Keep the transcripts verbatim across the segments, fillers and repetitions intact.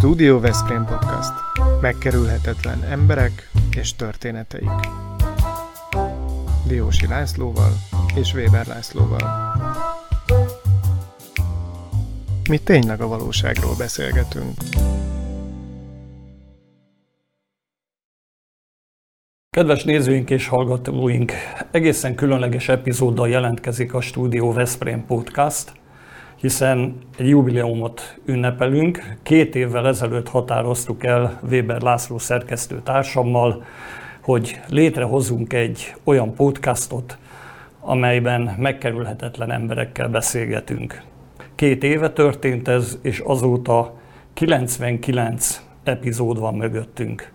Stúdió Veszprém Podcast. Megkerülhetetlen emberek és történeteik. Diósi Lászlóval és Weber Lászlóval. Mi tényleg a valóságról beszélgetünk. Kedves nézőink és hallgatóink! Egészen különleges epizóddal jelentkezik a Stúdió Veszprém Podcast, hiszen egy jubileumot ünnepelünk. Két évvel ezelőtt határoztuk el Weber László szerkesztő társammal, hogy létrehozunk egy olyan podcastot, amelyben megkerülhetetlen emberekkel beszélgetünk. Két éve történt ez, és azóta kilencvenkilenc epizód van mögöttünk.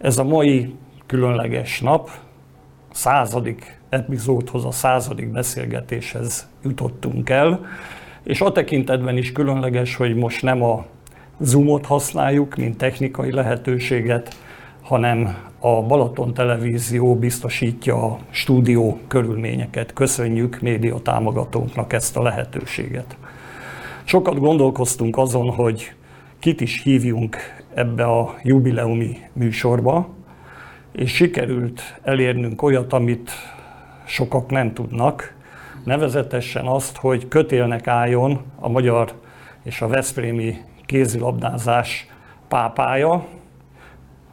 Ez a mai különleges nap, századik epizódhoz, a századik beszélgetéshez jutottunk el, és a tekintetben is különleges, hogy most nem a Zoomot használjuk, mint technikai lehetőséget, hanem a Balaton Televízió biztosítja a stúdió körülményeket. Köszönjük médiatámogatónknak ezt a lehetőséget. Sokat gondolkoztunk azon, hogy kit is hívjunk ebbe a jubileumi műsorba, és sikerült elérnünk olyat, amit sokak nem tudnak, nevezetesen azt, hogy kötélnek álljon a magyar és a veszprémi kézilabdázás pápája,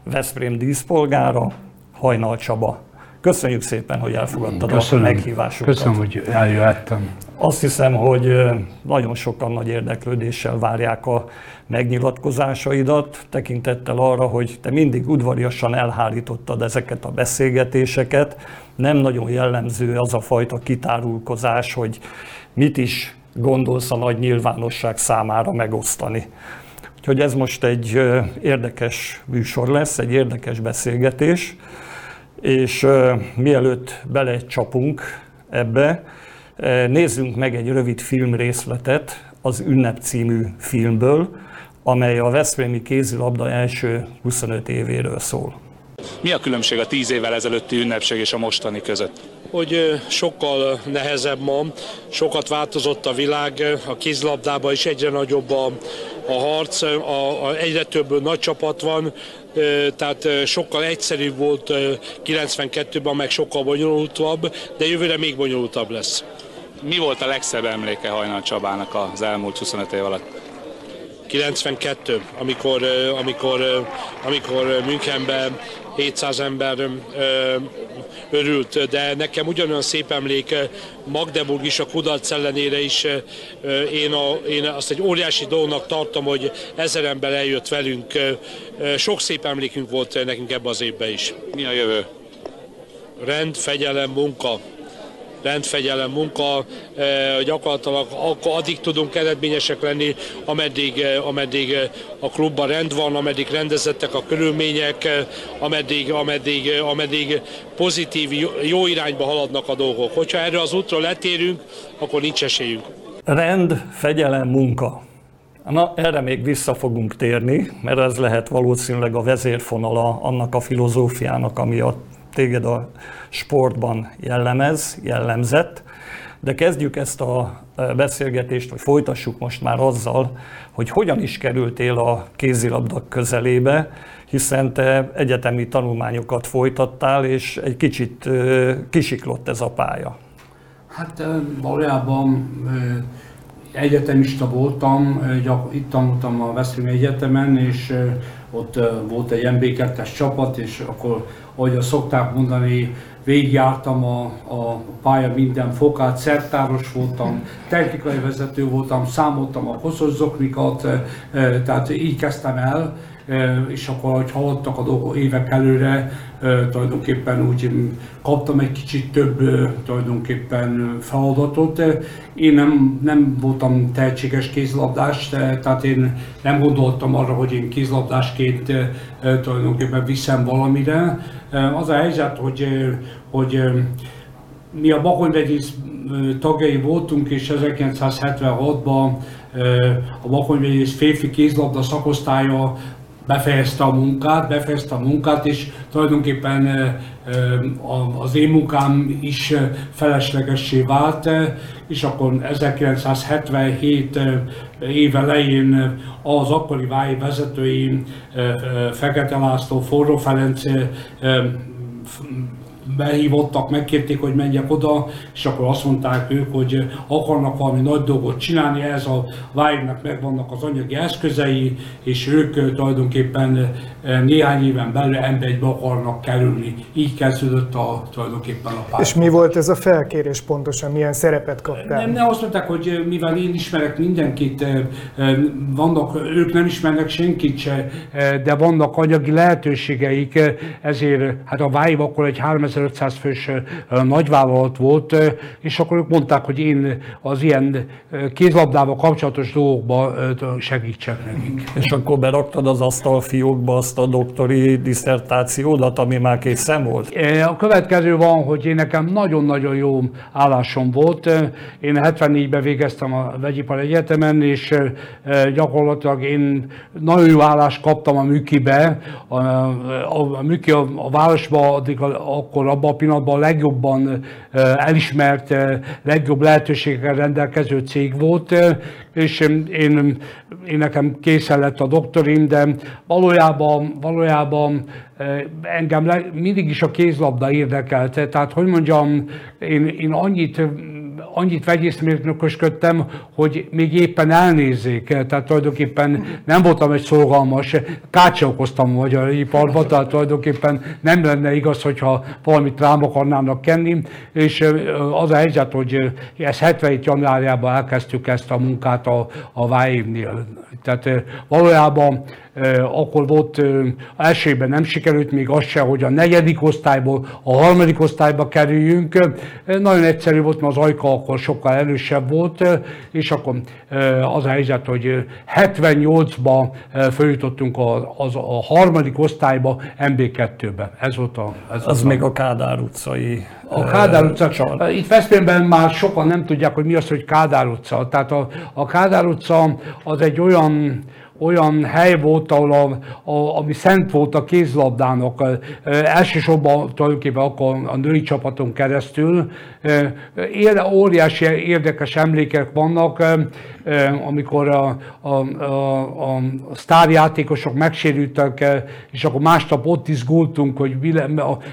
Veszprém díszpolgára, Hajnal Csaba. Köszönjük szépen, hogy elfogadtad Köszönöm. a meghívásunkat. Köszönöm, hogy eljöttem. Azt hiszem, hogy nagyon sokan nagy érdeklődéssel várják a megnyilatkozásaidat, tekintettel arra, hogy te mindig udvariasan elhárítottad ezeket a beszélgetéseket. Nem nagyon jellemző az a fajta kitárulkozás, hogy mit is gondolsz a nagy nyilvánosság számára megosztani. Úgyhogy ez most egy érdekes műsor lesz, egy érdekes beszélgetés. És uh, mielőtt belecsapunk ebbe, nézzünk meg egy rövid filmrészletet az Ünnep című filmből, amely a veszprémi kézilabda első huszonöt évéről szól. Mi a különbség a tíz évvel ezelőtti ünnepség és a mostani között? Hogy sokkal nehezebb ma, sokat változott a világ, a kézilabdában is egyre nagyobb a, a harc, a, a, egyre több nagy csapat van, tehát sokkal egyszerűbb volt kilencvenkettőben, meg sokkal bonyolultabb, de jövőre még bonyolultabb lesz. Mi volt a legszebb emléke Hajnal Csabának az elmúlt huszonöt év alatt? kilencvenkettő, amikor, amikor, amikor Münchenben hétszáz ember ö, örült, de nekem ugyanolyan szép emlék Magdeburg is, a kudarc ellenére is. Ö, én, a, én azt egy óriási dolognak tartom, hogy ezer ember eljött velünk. Ö, sok szép emlékünk volt nekünk ebben az évben is. Mi a jövő? Rend, fegyelem, munka. Rendfegyelem, munka, gyakorlatilag akkor addig tudunk eredményesek lenni, ameddig, ameddig a klubban rend van, ameddig rendezettek a körülmények, ameddig, ameddig, ameddig pozitív, jó irányba haladnak a dolgok. Hogyha erre az útról letérünk, akkor nincs esélyünk. Rend, fegyelem, munka. Na, erre még vissza fogunk térni, mert ez lehet valószínűleg a vezérfonala annak a filozófiának, ami a téged a sportban jellemez, jellemzett, de kezdjük ezt a beszélgetést, vagy folytassuk most már azzal, hogy hogyan is kerültél a kézilabda közelébe, hiszen te egyetemi tanulmányokat folytattál, és egy kicsit kisiklott ez a pálya. Hát valójában egyetemista voltam, itt tanultam a Veszprémi Egyetemen, és ott volt egy em bé kettes csapat, és akkor, ahogy azt szokták mondani, végigjártam a, a pálya minden fokát, szertáros voltam, technikai vezető voltam, számoltam a hosszos zoknikat, tehát így kezdtem el, és akkor, ahogy haladtak a dolgok évek előre, tulajdonképpen úgy kaptam egy kicsit több tulajdonképpen feladatot. Én nem, nem voltam tehetséges kézilabdás, tehát én nem gondoltam arra, hogy én kézilabdásként tulajdonképpen viszem valamire. Az a helyzet, hogy, hogy mi a Bakonyvegyész tagjai voltunk, és ezerkilencszázhetvenhatban a Bakonyvegyész férfi kézilabda szakosztálya befejezte a munkát, befejezte a munkát, és tulajdonképpen az én munkám is feleslegessé vált, és akkor ezerkilencszázhetvenhét évelején az akkori váj vezetői, Fekete László, Forró Ferenc behívottak, megkérték, hogy menjek oda, és akkor azt mondták ők, hogy akarnak valami nagy dolgot csinálni, ez a vágynak megvannak az anyagi eszközei, és ők tulajdonképpen néhány éven belül em bé egybe akarnak kerülni. Így kezdődött a, tulajdonképpen a pályát. És mi volt ez a felkérés pontosan? Milyen szerepet kaptál? Nem, nem azt mondták, hogy mivel én ismerek mindenkit, vannak, ők nem ismernek senkit se, de vannak anyagi lehetőségeik, ezért hát a vágy akkor egy háromezer-ötszáz fős nagyvállalat volt, és akkor ők mondták, hogy én az ilyen kézlabdával kapcsolatos dolgokba segítsek nekik. És akkor beraktad az asztalfiókba azt a doktori diszertációdat, ami már készen volt? A következő van, hogy én nekem nagyon-nagyon jó állásom volt. Én hetvennégyben végeztem a Vegyipar Egyetemen, és gyakorlatilag én nagyon jó állást kaptam a Mükibe. A, a, a Müki a, a városba addig a, akkor abban a pillanatban a legjobban elismert, legjobb lehetőségekkel rendelkező cég volt, és én, én nekem készen lett a doktorim, de valójában, valójában engem le, mindig is a kézlabda érdekelte, tehát hogy mondjam, én, én annyit annyit vegyészmérnökösködtem, hogy még éppen elnézzék. Tehát tulajdonképpen nem voltam egy szolgalmas, kácsolkoztam a magyar iparba, tehát tulajdonképpen nem lenne igaz, hogyha valamit rám akarnának kenni. És az a helyzet, hogy ezt hetvenhét januárjában elkezdtük ezt a munkát a, a Vájévnél. Tehát valójában akkor volt, elsőben nem sikerült még az se, hogy a negyedik osztályból a harmadik osztályba kerüljünk. Nagyon egyszerű volt, mert az Ajka akkor sokkal erősebb volt, és akkor az a helyzet, hogy hetvennyolcban feljutottunk a, az, a harmadik osztályba, em bé kettőbe. Ez volt a... Ez az még a Kádár utcai... A Kádár utca, csal. Itt Veszprémben már sokan nem tudják, hogy mi az, hogy Kádár utca. Tehát a, a Kádár utca az egy olyan... olyan hely volt, ahol a, a, ami szent volt a kézlabdának. E, elsősorban tulajdonképpen akkor a női csapaton keresztül. E, ér, óriási érdekes emlékek vannak, e, amikor a, a, a, a sztárjátékosok megsérültek, e, és akkor másnap ott izgultunk, hogy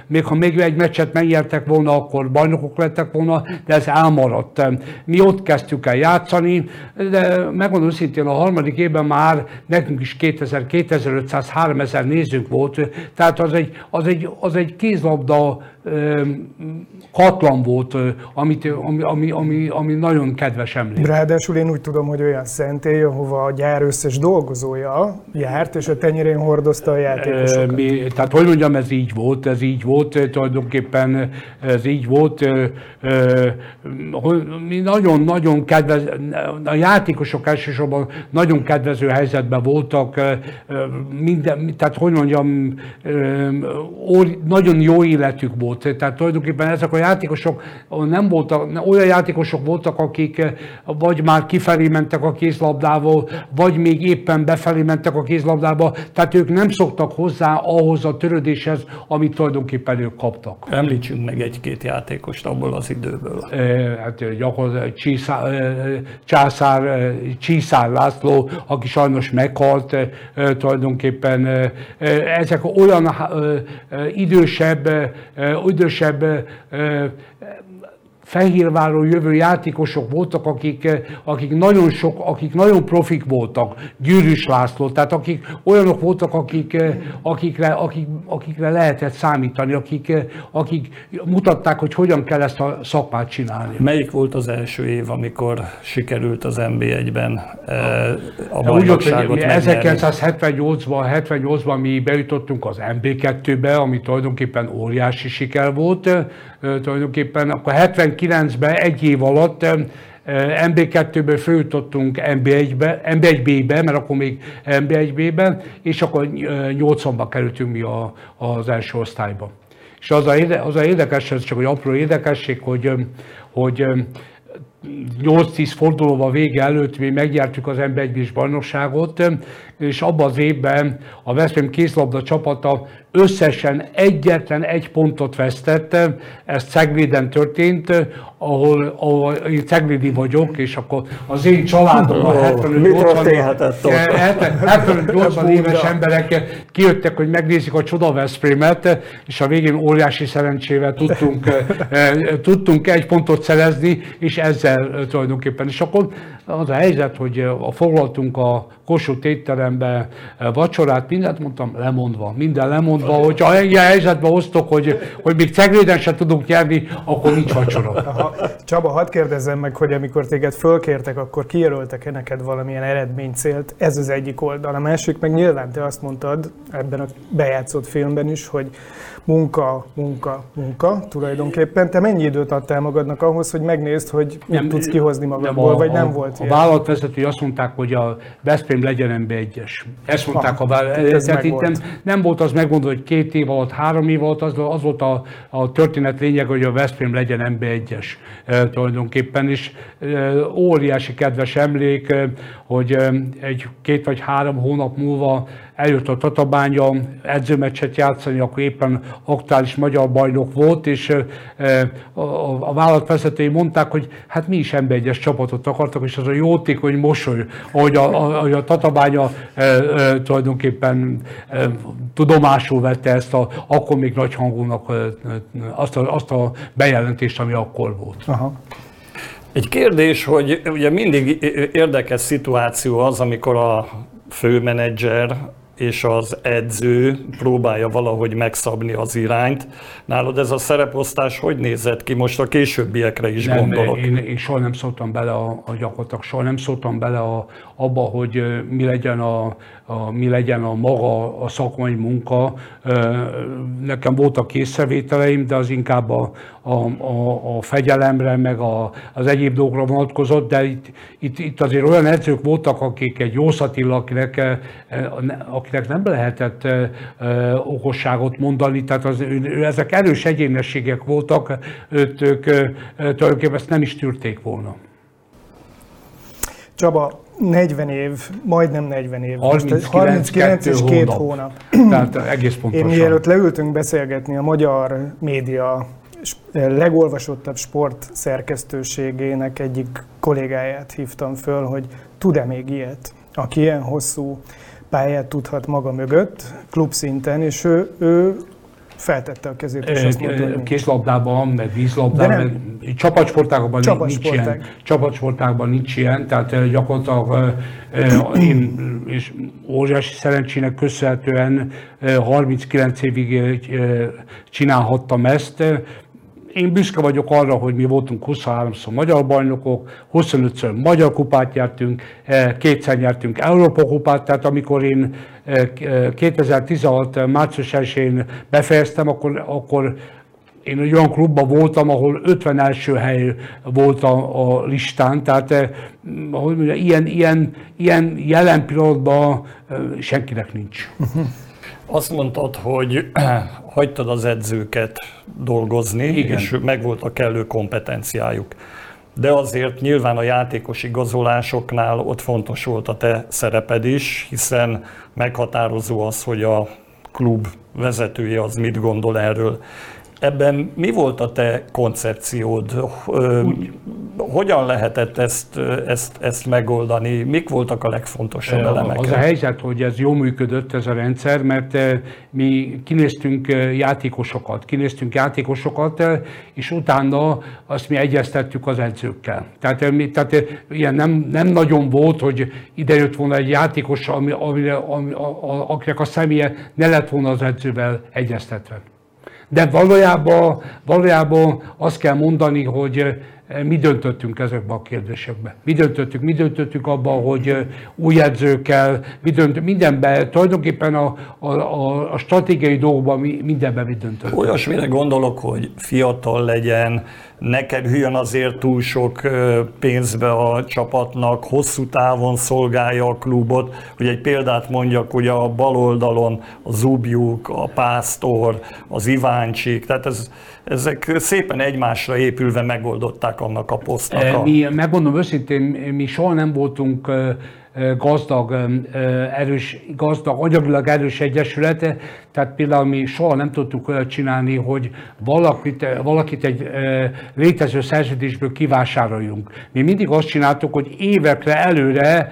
még ha még egy meccset megnyertek volna, akkor bajnokok lettek volna, de ez elmaradt. Mi ott kezdtük el játszani, de megmondom őszintén, a harmadik évben már nekünk is kétezer, kétezer-ötszáz, háromezer nézőnk volt, tehát az egy, az egy, az egy kézlabda katlan volt, amit, ami, ami, ami, ami nagyon kedves emlék. Ráadásul én úgy tudom, hogy olyan szentély, ahova a gyár összes dolgozója járt, és a tenyerén hordozta a játékosokat. Mi, tehát hogy mondjam, ez így volt, ez így volt, tulajdonképpen ez így volt. Mi nagyon-nagyon kedvez, a játékosok elsősorban nagyon kedvező helyzetben voltak, minden, tehát hogy mondjam, nagyon jó életük volt. Tehát tulajdonképpen ezek a játékosok nem voltak, olyan játékosok voltak, akik vagy már kifelé mentek a kézlabdával, vagy még éppen befelé mentek a kézlabdába, tehát ők nem szoktak hozzá ahhoz a törődéshez, amit tulajdonképpen ők kaptak. Említsünk meg egy-két játékost abból az időből. E, hát gyakorlatilag Császár, Császár László, aki sajnos meghalt, e, tulajdonképpen e, ezek olyan e, idősebb, e, idősebb uh, uh, Fehérvárról jövő játékosok voltak, akik, akik, nagyon sok, akik nagyon profik voltak, Gyűrűs László, tehát akik olyanok voltak, akik, akikre, akik, akikre lehetett számítani, akik, akik mutatták, hogy hogyan kell ezt a szakmát csinálni. Melyik volt az első év, amikor sikerült az em bé egyben a bajnokságot megnyerni? ezerkilencszázhetvennyolcban mi bejutottunk az em bé kettőbe, ami tulajdonképpen óriási siker volt, tulajdonképpen akkor hetvenkilencben egy év alatt em bé kettőből feljutottunk em bé egybe, em bé egy bé-be, mert akkor még em bé egy bé-ben, és akkor nyolcvanba kerültünk mi a, az első osztályba. És az a, érde, az a érdekes, ez csak egy apró érdekesség, hogy, hogy nyolc-tíz fordulóval vége előtt mi megnyertük az em bé egyes bajnokságot, és abban az évben a Veszprém kézlabda csapata összesen egyetlen egy pontot vesztett, ez Cegleden történt, ahol, ahol én cegledi vagyok, és akkor az én családom a hetvenöt nyolcvan éves emberek kijöttek, hogy megnézik a csoda Veszprémet, és a végén óriási szerencsével tudtunk, tudtunk egy pontot szerezni, és ezzel tulajdonképpen. És akkor az a helyzet, hogy foglaltunk a Kossuth étterembe vacsorát, mindent mondtam, lemondva, minden lemondva. Hogyha ilyen helyzetben hoztok, hogy, hogy még Cegléden sem tudunk nyerni, akkor nincs vacsora. Aha. Csaba, hadd kérdezzem meg, hogy amikor téged fölkértek, akkor kijelöltek-e neked valamilyen eredménycélt? Ez az egyik oldal. A másik meg nyilván te azt mondtad ebben a bejátszott filmben is, hogy munka, munka, munka tulajdonképpen. Te mennyi időt adtál magadnak ahhoz, hogy megnézd, hogy mit tudsz kihozni magadból, a, vagy nem a, volt a ilyen? A vállalatvezetői azt mondták, hogy a Veszprém legyen em bé egyes. Ezt mondták a vállalatvezetői. Nem volt az megmondva, hogy két év alatt, három év alatt, az, az volt a, a történet lényeg, hogy a Veszprém legyen em bé egyes e, tulajdonképpen, és e, óriási kedves emlék, e, hogy e, egy két vagy három hónap múlva eljött a Tatabánya edzőmeccset játszani, akkor éppen aktuális magyar bajnok volt, és e, a, a vállalatvezetői mondták, hogy hát mi is em bé egyes csapatot akartak, és az a jótékony mosoly, ahogy a, a, a Tatabánya e, e, tulajdonképpen e, tudomás vette ezt a, akkor még nagy hangúnak azt a, azt a bejelentést, ami akkor volt. Aha. Egy kérdés, hogy ugye mindig érdekes szituáció az, amikor a főmenedzser és az edző próbálja valahogy megszabni az irányt. Nálad ez a szereposztás hogy nézett ki? Most a későbbiekre is nem, gondolok. Én, én soha nem szóltam bele a, a gyakorlatilag, soha nem szóltam bele a, abba, hogy mi legyen a, a, mi legyen a maga a szakmai munka. Nekem voltak észrevételeim, de az inkább a, a, a, a fegyelemre, meg a, az egyéb dolgokra vonatkozott, de itt, itt, itt azért olyan edzők voltak, akik egy Jósz Attila, akinek, akinek nem lehetett ö, ö, okosságot mondani, tehát az, ő, ő, ezek erős egyénességek voltak, őt, ők ö, tulajdonképpen ezt nem is tűrték volna. Csaba, negyven év, majdnem negyven év. harminckilenc és két hónap. Tehát egész pontosan. Én mielőtt leültünk beszélgetni a magyar média legolvasottabb sportszerkesztőségének egyik kollégáját hívtam föl, hogy tud-e még ilyet, aki ilyen hosszú pályát tudhat maga mögött, klubszinten, és ő, ő feltette a kezét, és azt mondta, kézlabdában, meg vízlabdában, csapatsportákban nincs ilyen. Csapatsportákban nincs ilyen, tehát gyakorlatilag én és óriási szerencsének köszönhetően harminckilenc évig csinálhattam ezt. Én büszke vagyok arra, hogy mi voltunk huszonháromszor magyar bajnokok, huszonötször magyar kupát nyertünk, kétszer nyertünk Európa kupát, tehát amikor én kétezer-tizenhat március elsején befejeztem, akkor, akkor én egy olyan klubban voltam, ahol ötven első hely volt a, a listán, tehát eh, ahogy mondja, ilyen, ilyen, ilyen jelen pillanatban eh, senkinek nincs. Azt mondtad, hogy hagytad az edzőket dolgozni, igen, és megvolt a kellő kompetenciájuk. De azért nyilván a játékos igazolásoknál ott fontos volt a te szereped is, hiszen meghatározó az, hogy a klub vezetője az mit gondol erről. Ebben mi volt a te koncepciód? Úgy. Hogyan lehetett ezt, ezt, ezt megoldani? Mik voltak a legfontosabb elemek? Az a helyzet, hogy ez jól működött ez a rendszer, mert mi kinéztünk játékosokat, kinéztünk játékosokat, és utána azt mi egyeztettük az edzőkkel. Tehát, mi, tehát ilyen nem, nem nagyon volt, hogy idejött volna egy játékos, ami, ami, ami, a, akinek a személye ne lett volna az edzővel egyeztetve. De valójában, valójában azt kell mondani, hogy mi döntöttünk ezekben a kérdésekben. Mi döntöttünk, mi döntöttünk abban, hogy új edzőkkel, mi döntöttünk, mindenben, tulajdonképpen a, a, a stratégiai dolgokban mi, mindenben mi döntöttünk. Olyasmire gondolok, hogy fiatal legyen, ne kerüljön azért túl sok pénzbe a csapatnak, hosszú távon szolgálja a klubot. Hogy egy példát mondjak, ugye a bal oldalon a Zubjuk, a Pásztor, az Iváncsik, tehát ez, ezek szépen egymásra épülve megoldották adták annak a posztnak a... Mi, megmondom őszintén, mi soha nem voltunk gazdag, erős, gazdag, anyagilag erős egyesület, tehát például mi soha nem tudtuk olyat csinálni, hogy valakit, valakit egy létező szerződésből kivásároljunk. Mi mindig azt csináltuk, hogy évekre előre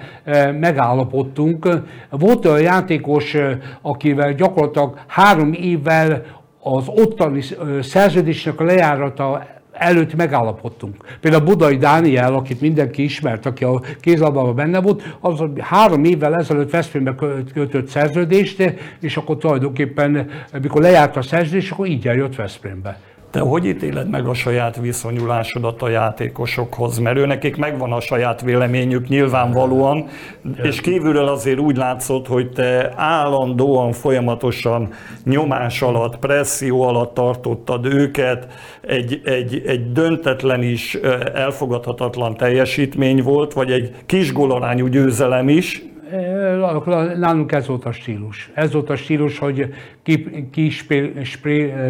megállapodtunk. Volt olyan játékos, akivel gyakorlatilag három évvel az ottani szerződésnek a lejárata előtt megállapodtunk. Például Budai Dániel, akit mindenki ismert, aki a kézlabdában benne volt, az három évvel ezelőtt Veszprémbe kötött szerződést, és akkor tulajdonképpen, amikor lejárt a szerződés, akkor így eljött Veszprémbe. Te hogy ítéled meg a saját viszonyulásodat a játékosokhoz? Mert ő nekik megvan a saját véleményük nyilvánvalóan, és kívülről azért úgy látszott, hogy te állandóan, folyamatosan nyomás alatt, presszió alatt tartottad őket, egy, egy, egy döntetlen is elfogadhatatlan teljesítmény volt, vagy egy kis gólarányú győzelem is. Nálunk ez volt a stílus. Ez volt a stílus, hogy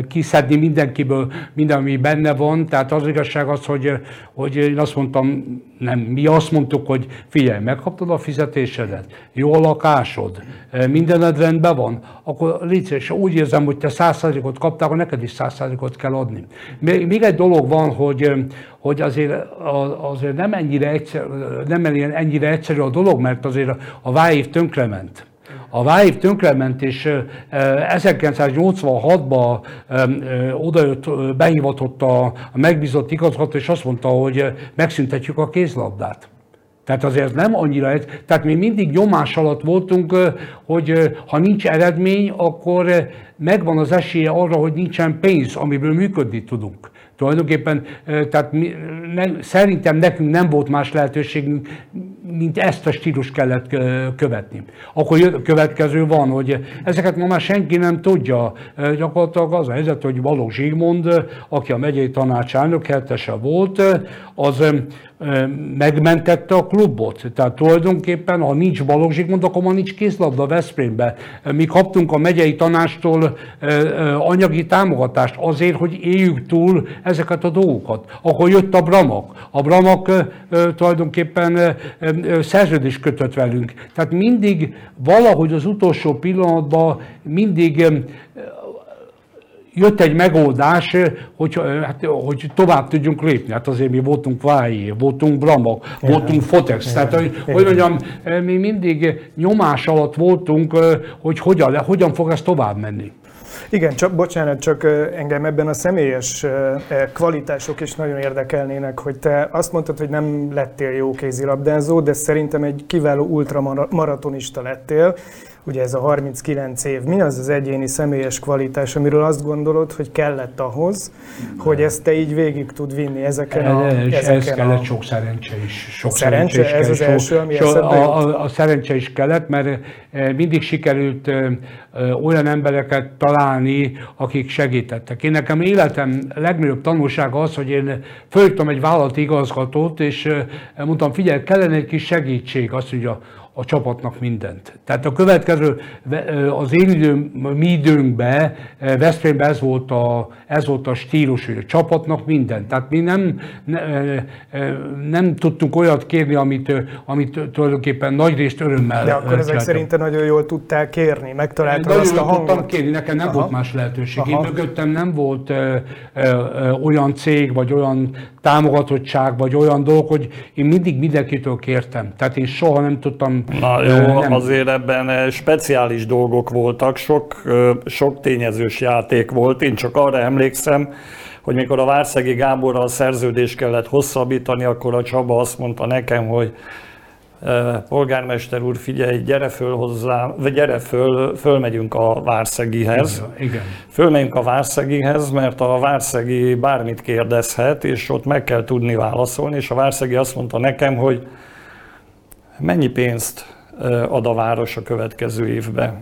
kiszedni mindenkiből minden, ami benne van. Tehát az igazság az, hogy, hogy én azt mondtam, nem, mi azt mondtuk, hogy figyelj, megkaptad a fizetésedet, jó a lakásod, mindened rendben van, akkor létszés, úgy érzem, hogy te száz százalékot kaptál, akkor neked is száz százalékot kell adni. Még egy dolog van, hogy, hogy azért, azért nem, ennyire egyszer, nem ennyire egyszerű a dolog, mert azért a Váév tönkrement. A Váév tönkrement, és ezerkilencszáznyolcvanhatban odajött, behívatott a megbízott igazgató, és azt mondta, hogy megszüntetjük a kézlabdát. Tehát azért nem annyira, tehát mi mindig nyomás alatt voltunk, hogy ha nincs eredmény, akkor megvan az esélye arra, hogy nincsen pénz, amiből működni tudunk. Tulajdonképpen, tehát mi, nem, szerintem nekünk nem volt más lehetőségünk, mint ezt a stílus kellett követni. Akkor következő van, hogy ezeket ma már senki nem tudja. Gyakorlatilag az a helyzet, hogy Balogh Zsigmond, aki a megyei tanács elnök helyettese volt, az megmentette a klubot. Tehát tulajdonképpen, ha nincs Balogh Zsigmond, akkor ma nincs kézlabda Veszprémbe. Mi kaptunk a megyei tanácstól anyagi támogatást azért, hogy éljük túl ezeket a dolgokat. Akkor jött a Bramac. A Bramac tulajdonképpen szerződést kötött velünk. Tehát mindig valahogy az utolsó pillanatban mindig jött egy megoldás, hogy, hát, hogy tovább tudjunk lépni. Hát azért mi voltunk Vájé, voltunk Bramac, igen, voltunk Fotex. Igen, tehát, hogy, hogy mondjam, mi mindig nyomás alatt voltunk, hogy hogyan, hogyan fog ez tovább menni. Igen, csak, bocsánat, csak engem ebben a személyes kvalitások is nagyon érdekelnének, hogy te azt mondtad, hogy nem lettél jó kézilabdázó, de szerintem egy kiváló ultramaratonista lettél. Ugye ez a harminckilenc év, mi az az egyéni személyes kvalitás, amiről azt gondolod, hogy kellett ahhoz, hogy ezt te így végig tud vinni ezeken a... Ezeken ez kellett a... sok szerencse is. Sok szerencse, szerencse is ez kell, az első, ami so, eszedbe jut. A, a, a szerencse is kellett, mert mindig sikerült ö, ö, olyan embereket találni, akik segítettek. Én nekem életem legnagyobb tanulsága az, hogy én följöttem egy vállalati igazgatót, és ö, mondtam, figyelj, kellene egy kis segítség, azt mondja, a csapatnak mindent. Tehát a következő, az én időm, mi időnkben, Veszprémben ez volt a, ez volt a stílus, hogy a csapatnak mindent. Tehát mi nem, ne, nem tudtunk olyat kérni, amit, amit tulajdonképpen nagyrészt örömmel... De akkor ezek szerintem nagyon jól tudtál kérni, megtaláltad azt a hangot. Tudtam kérni, nekem nem Aha. volt más lehetőség. Aha. Én mögöttem nem volt ö, ö, olyan cég, vagy olyan támogatottság, vagy olyan dolog, hogy én mindig mindenkitől kértem. Tehát én soha nem tudtam... Na jó, nem. Azért ebben speciális dolgok voltak, sok, sok tényezős játék volt. Én csak arra emlékszem, hogy mikor a Várszegi Gáborral szerződést kellett hosszabbítani, akkor a Csaba azt mondta nekem, hogy polgármester úr, figyelj, gyere föl hozzá, vagy gyere föl, fölmegyünk a Várszegihez. Igen, igen. Fölmegyünk a Várszegihez, mert a Várszegi bármit kérdezhet, és ott meg kell tudni válaszolni, és a Várszegi azt mondta nekem, hogy mennyi pénzt ad a város a következő évbe?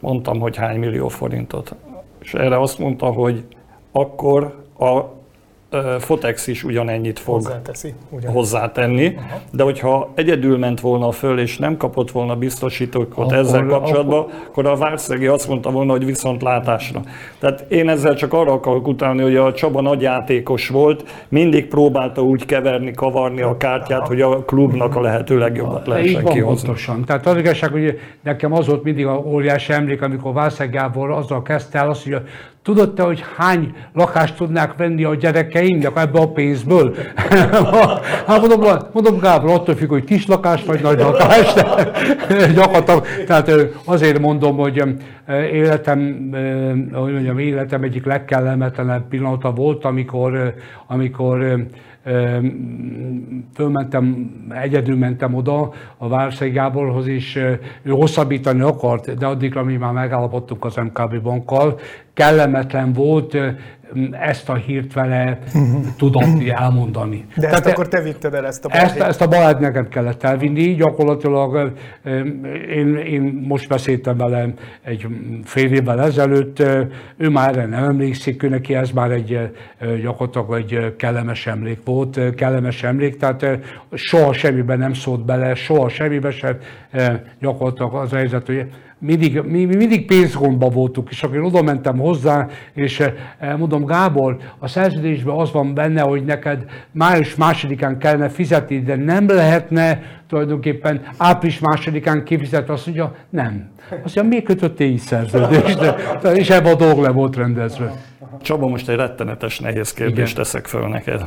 Mondtam, hogy hány millió forintot. És erre azt mondta, hogy akkor a Fotex is ugyanennyit fog Hozzáteszi, ugyanennyit. hozzátenni, Aha. de hogyha egyedül ment volna föl, és nem kapott volna biztosítókat akkor, ezzel kapcsolatban, akkor, akkor a Várszegi azt mondta volna, hogy viszontlátásra. Tehát én ezzel csak arra akarok utalni, hogy a Csaba nagy játékos volt, mindig próbálta úgy keverni, kavarni a kártyát, hogy a klubnak a lehető legjobbat lehessen kihozni. Pontosan. Tehát az igazság, hogy nekem az volt mindig a óriási emlék, amikor Várszegi Gábor azzal kezdte el azt, hogy tudod te, hogy hány lakást tudnák venni a gyerekeimnek ebbe a pénzből? Hát mondom, mondom Gábor, attól függ, hogy kis lakás vagy nagy lakás. Gyakorlatilag, tehát azért mondom, hogy életem, hogy mondjam, életem egyik legkellemetlenebb pillanata volt, amikor, amikor fölmentem, egyedül mentem oda a Várszegi Gáborhoz, és ő hosszabbítani akart, de addigra mi már megállapodtunk az em ká bé bankkal. Kellemetlen volt ezt a hírt vele tudni elmondani. De ezt Tehát, akkor te vitted el ezt a balhét? Ezt, ezt a balhét nekem kellett elvinni. Gyakorlatilag én, én most beszéltem vele egy fél évvel ezelőtt, ő már erre nem emlékszik, ő neki ez már egy gyakorlatilag egy kellemes emlék volt, kellemes emlék, tehát soha semmiben nem szólt bele, soha semmiben sem gyakorlatilag az helyzet, hogy Mindig, mi mindig pénzgondban voltunk, és akkor én oda mentem hozzá, és mondom, Gábor, a szerződésben az van benne, hogy neked május másodikán kellene fizetni, de nem lehetne tulajdonképpen április másodikán kifizetni, azt mondja, nem. Azt mondja, miért kötöttél így szerződést? És ebben a dolg le volt rendezve. Csaba, most egy rettenetes nehéz kérdést Igen. teszek fel neked.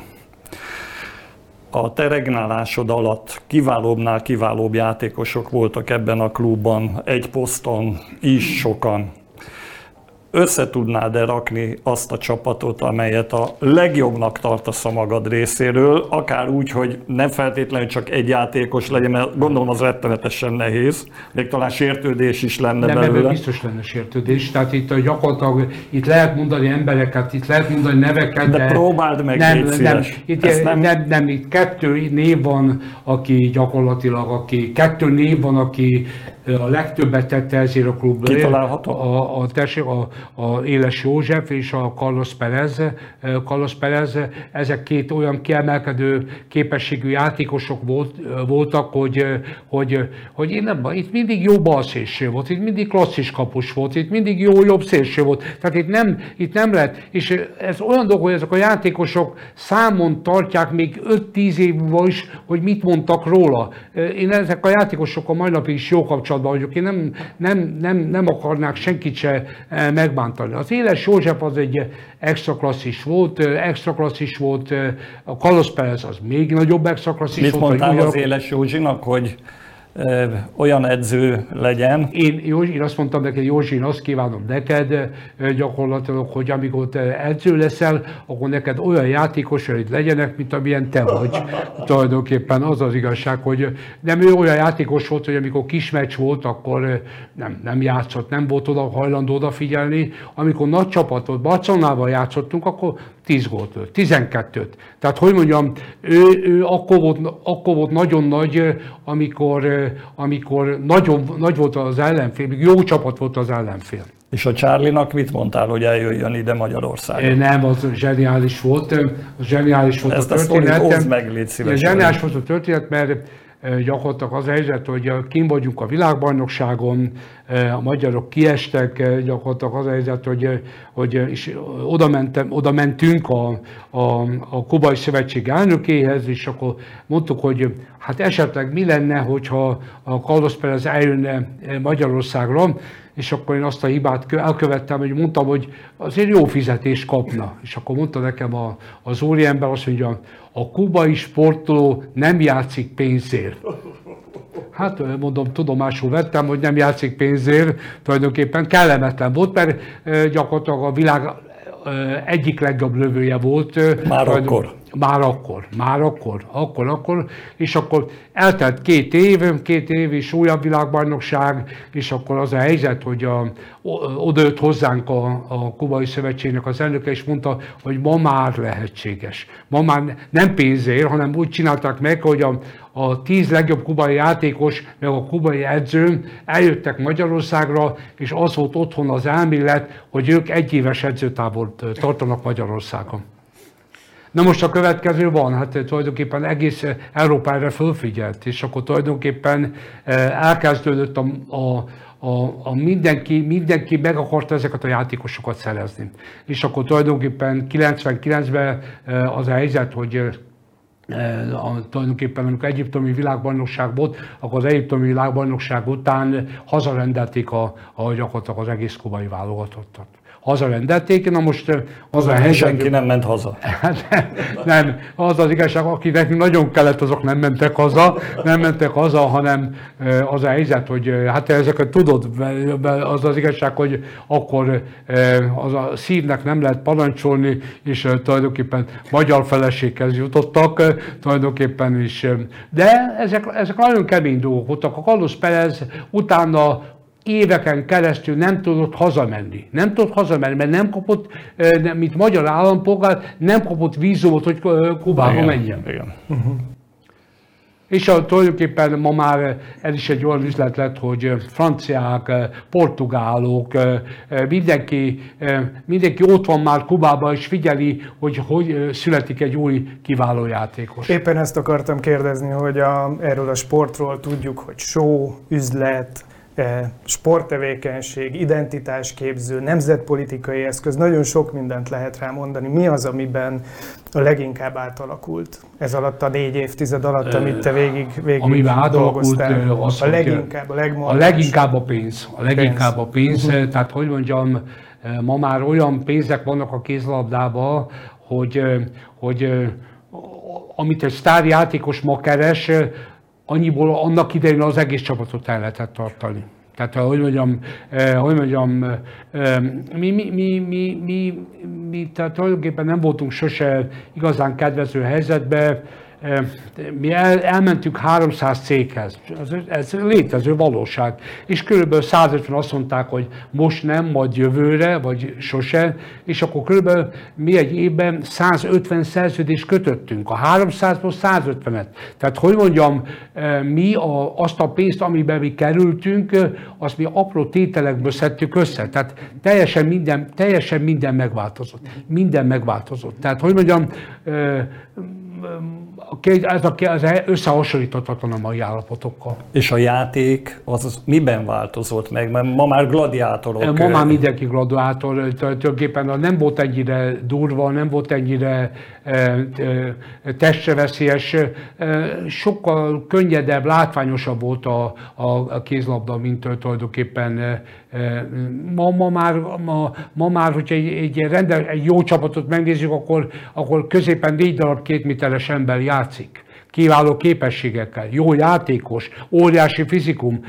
A te regnálásod alatt kiválóbbnál kiválóbb játékosok voltak ebben a klubban, egy poszton is sokan. Összetudnád-e rakni azt a csapatot, amelyet a legjobbnak tartasz a magad részéről, akár úgy, hogy nem feltétlenül csak egy játékos legyen, mert gondolom az rettenetesen nehéz, még talán sértődés is lenne nem, belőle. Nem, biztos lenne sértődés, tehát itt a gyakorlatilag itt lehet mondani embereket, itt lehet mondani neveket, de... de próbáld meg, nem, légy szíves. Nem, itt, nem... Nem, nem, itt kettő név van, aki gyakorlatilag, aki kettő név van, aki a legtöbbet tette ezért a klubban. Kitalálható? A, a, a, a A Éles József és a Carlos Pérez. Carlos Pérez, ezek két olyan kiemelkedő képességű játékosok volt, voltak, hogy, hogy, hogy én nem, itt mindig jó bal szélső volt, itt mindig klasszis kapus volt, itt mindig jó jobb szélső volt. Tehát itt nem, itt nem lehet, és ez olyan dolog, hogy ezek a játékosok számon tartják még öt-tíz év múlva is, hogy mit mondtak róla. Én ezek a játékosokkal mai napig is jó kapcsolatban vagyok, én nem, nem, nem, nem akarnák senkit se megbántani. Az Éles József az egy extra klasszis volt, extra klasszis volt, a Carlos Pérez az még nagyobb extra klasszis Mit volt. Mit mondtál az Éles Józsinak, hogy olyan edző legyen? Én, Józsi, én azt mondtam neked, Józsi, én azt kívánom neked gyakorlatilag, hogy amikor te edző leszel, akkor neked olyan játékosaid legyenek, mint amilyen te vagy. Tulajdonképpen az az igazság, hogy nem ő olyan játékos volt, hogy amikor kis meccs volt, akkor nem, nem játszott, nem volt oda hajlandó odafigyelni. Amikor nagy csapatot, Barcelonával játszottunk, akkor tíz gólt lőtt, tizenkettőt. Tehát, hogy mondjam, ő, ő akkor, volt, akkor volt nagyon nagy, amikor, amikor nagyon nagy volt az ellenfél, még jó csapat volt az ellenfél. És a Charlie-nak mit mondtál, hogy eljöjjön ide Magyarországra? Nem, az zseniális volt. Az zseniális volt Ezt a történet. Ezt a meg, légy szíves. Zseniális volt a történet, mert gyakorlatilag az helyzet, hogy kint vagyunk a világbajnokságon, a magyarok kiestek, gyakorlatilag az helyzet, hogy, hogy oda, mentem, oda mentünk a, a, a Kubai Szövetség elnökéhez, és akkor mondtuk, hogy hát esetleg mi lenne, hogyha a Carlos Pérez eljönne Magyarországra, és akkor én azt a hibát elkövettem, hogy mondtam, hogy azért jó fizetést kapna. És akkor mondta nekem a, az úriember azt, hogy a, a kubai sportoló nem játszik pénzért. Hát mondom, tudomásul vettem, hogy nem játszik pénzért, tulajdonképpen kellemetlen volt, mert gyakorlatilag a világ egyik legjobb lövője volt. Már akkor. Már akkor, már akkor, akkor, akkor, és akkor eltelt két év, két év és újabb világbajnokság, és akkor az a helyzet, hogy a, oda jött hozzánk a, a Kubai Szövetségnek az elnöke, és mondta, hogy ma már lehetséges. Ma már nem pénzért, hanem úgy csinálták meg, hogy a, a tíz legjobb kubai játékos, meg a kubai edző eljöttek Magyarországra, és az volt otthon az elmélet, hogy ők egyéves edzőtábort tartanak Magyarországon. Na most a következő van, hát tulajdonképpen egész Európára fölfigyelt, és akkor tulajdonképpen elkezdődött a, a A, a mindenki, mindenki meg akarta ezeket a játékosokat szerezni. És akkor tulajdonképpen kilencvenkilencben az a helyzet, hogy a, tulajdonképpen amikor egyiptomi világbajnokság volt, akkor az egyiptomi világbajnokság után hazarendelték a, a gyakorlatilag az egész kubai válogatottat. Hazarendelték, na most az a helyzet... Senki nem ment haza. nem, nem, az az igazság, akinek nagyon kellett, azok nem mentek haza, nem mentek haza, hanem az a helyzet, hogy hát ezeket tudod, az az igazság, hogy akkor az a szívnek nem lehet parancsolni, és tulajdonképpen magyar feleséghez jutottak, tulajdonképpen is. De ezek, ezek nagyon kemény dolgok voltak. A Carlos Pérez utána éveken keresztül nem tudott hazamenni. Nem tudott hazamenni, mert nem kapott, mint magyar állampolgár, nem kapott vízumot, hogy Kubába menjen. Igen. Uh-huh. És a, tulajdonképpen ma már ez is egy olyan üzlet lett, hogy franciák, portugálok, mindenki, mindenki ott van már Kubában, és figyeli, hogy hogy születik egy új kiváló játékos. Éppen ezt akartam kérdezni, hogy a, erről a sportról tudjuk, hogy show, üzlet, sporttevékenység, identitásképző, nemzetpolitikai eszköz, nagyon sok mindent lehet rá mondani. Mi az, amiben a leginkább átalakult? Ez alatt a négy évtized alatt, amit te végig, végig dolgoztál. A leginkább, a legmagasabb. A leginkább a pénz. A leginkább a pénz. Uh-huh. Tehát, hogy mondjam, ma már olyan pénzek vannak a kézlabdában, hogy, hogy amit egy sztárjátékos ma keres, annyiból annak idején az egész csapatot el lehetett tartani. Tehát, hogy mondjam, hogy mondjam mi, mi, mi, mi, mi, mi tehát tulajdonképpen nem voltunk sose igazán kedvező helyzetben. Mi el, elmentünk háromszáz céghez, ez, ez létező valóság, és körülbelül százötven azt mondták, hogy most nem, majd jövőre, vagy sose, és akkor körülbelül mi egy évben százötven szerződést kötöttünk, a háromszázból százötvenet. Tehát, hogy mondjam, mi a, azt a pénzt, amiben mi kerültünk, azt mi apró tételekből szedtük össze, tehát teljesen minden, teljesen minden megváltozott, minden megváltozott. Tehát, hogy mondjam, ez, a, ez összehasonlíthatatlan a mai állapotokkal. És a játék, az, az miben változott meg? Mert ma már gladiátorok. Ma már mindenki gladiátor. Tulajdonképpen nem volt ennyire durva, nem volt ennyire testre veszélyes. Sokkal könnyedebb, látványosabb volt a, a kézlabda, mint tulajdonképpen ma, ma, már, ma, ma már, hogyha egy, egy, rendel, egy jó csapatot megnézzük, akkor, akkor középen négy darab két méteres ember játszik. Kiváló képességekkel, jó játékos, óriási fizikum.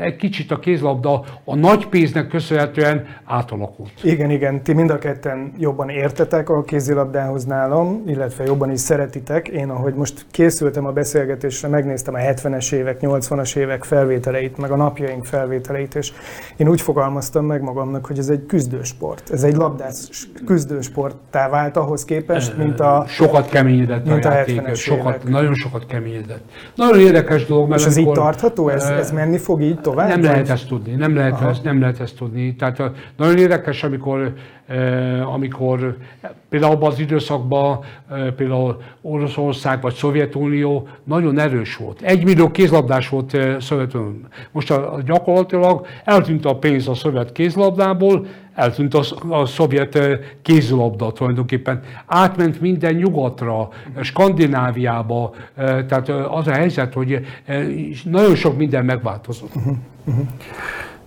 Egy kicsit a kézlabda a nagy pénznek köszönhetően átalakult. Igen, igen, ti mind a ketten jobban értetek a kézilabdához nálam, illetve jobban is szeretitek. Én, ahogy most készültem a beszélgetésre, megnéztem a hetvenes évek, nyolcvanas évek felvételeit, meg a napjaink felvételeit, és én úgy fogalmaztam meg magamnak, hogy ez egy küzdősport. Ez egy labdás küzdősporttá vált ahhoz képest, mint a... Sokat keményedett a játék, sokat, nagyon sokat keményedett. Nagyon érdekes dolog, mert... És ez így tartható? Ez, ez menni fog így tovább? Nem lehet ezt tudni, nem lehet, ezt, nem lehet ezt tudni. Tehát nagyon érdekes, amikor, amikor például abban az időszakban, például Oroszország vagy Szovjetunió nagyon erős volt. Egymillió kézlabdás volt Szovjetunió. Most a, a gyakorlatilag eltűnt a pénz a szovjet kézlabdából, eltűnt a, a szovjet kézilabda tulajdonképpen. Átment minden nyugatra, Skandináviába, tehát az a helyzet, hogy nagyon sok minden megváltozott. Uh-huh. Uh-huh.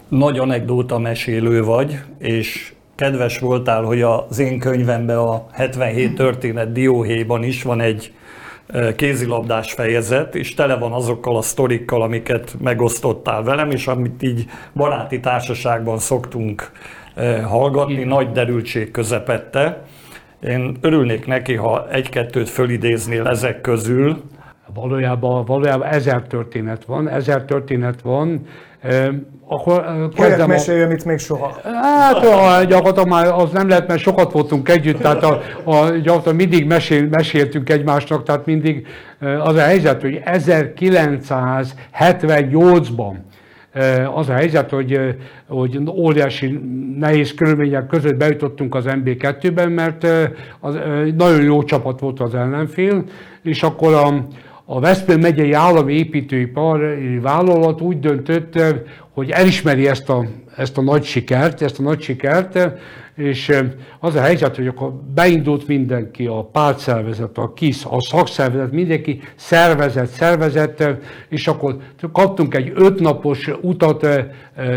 Nagy anekdóta mesélő vagy, és kedves voltál, hogy az én könyvemben, a hetvenhét történet dióhéjban is van egy kézilabdás fejezet, és tele van azokkal a sztorikkal, amiket megosztottál velem, és amit így baráti társaságban szoktunk hallgatni, nagy derültség közepette. Én örülnék neki, ha egy-kettőt fölidéznél ezek közül. Valójában, valójában ezer történet van, ezer történet van. Akkor kezdem a... mesélj, amit még soha. Hát a, gyakorlatilag már az nem lehet, mert sokat voltunk együtt, tehát a, a, gyakorlatilag mindig mesél, meséltünk egymásnak, tehát mindig az a helyzet, hogy ezerkilencszázhetvennyolcban Az a helyzet, hogy, hogy óriási nehéz körülmények között bejutottunk az em bé kettőben, mert az, nagyon jó csapat volt az ellenfél, és akkor a, a Veszprém megyei állami építőipari vállalat úgy döntött, hogy elismeri ezt a, ezt a nagy sikert, ezt a nagy sikert, és az a helyzet, hogy akkor beindult mindenki, a pártszervezet, a KISZ, a szakszervezet, mindenki szervezet, szervezet, és akkor kaptunk egy ötnapos utat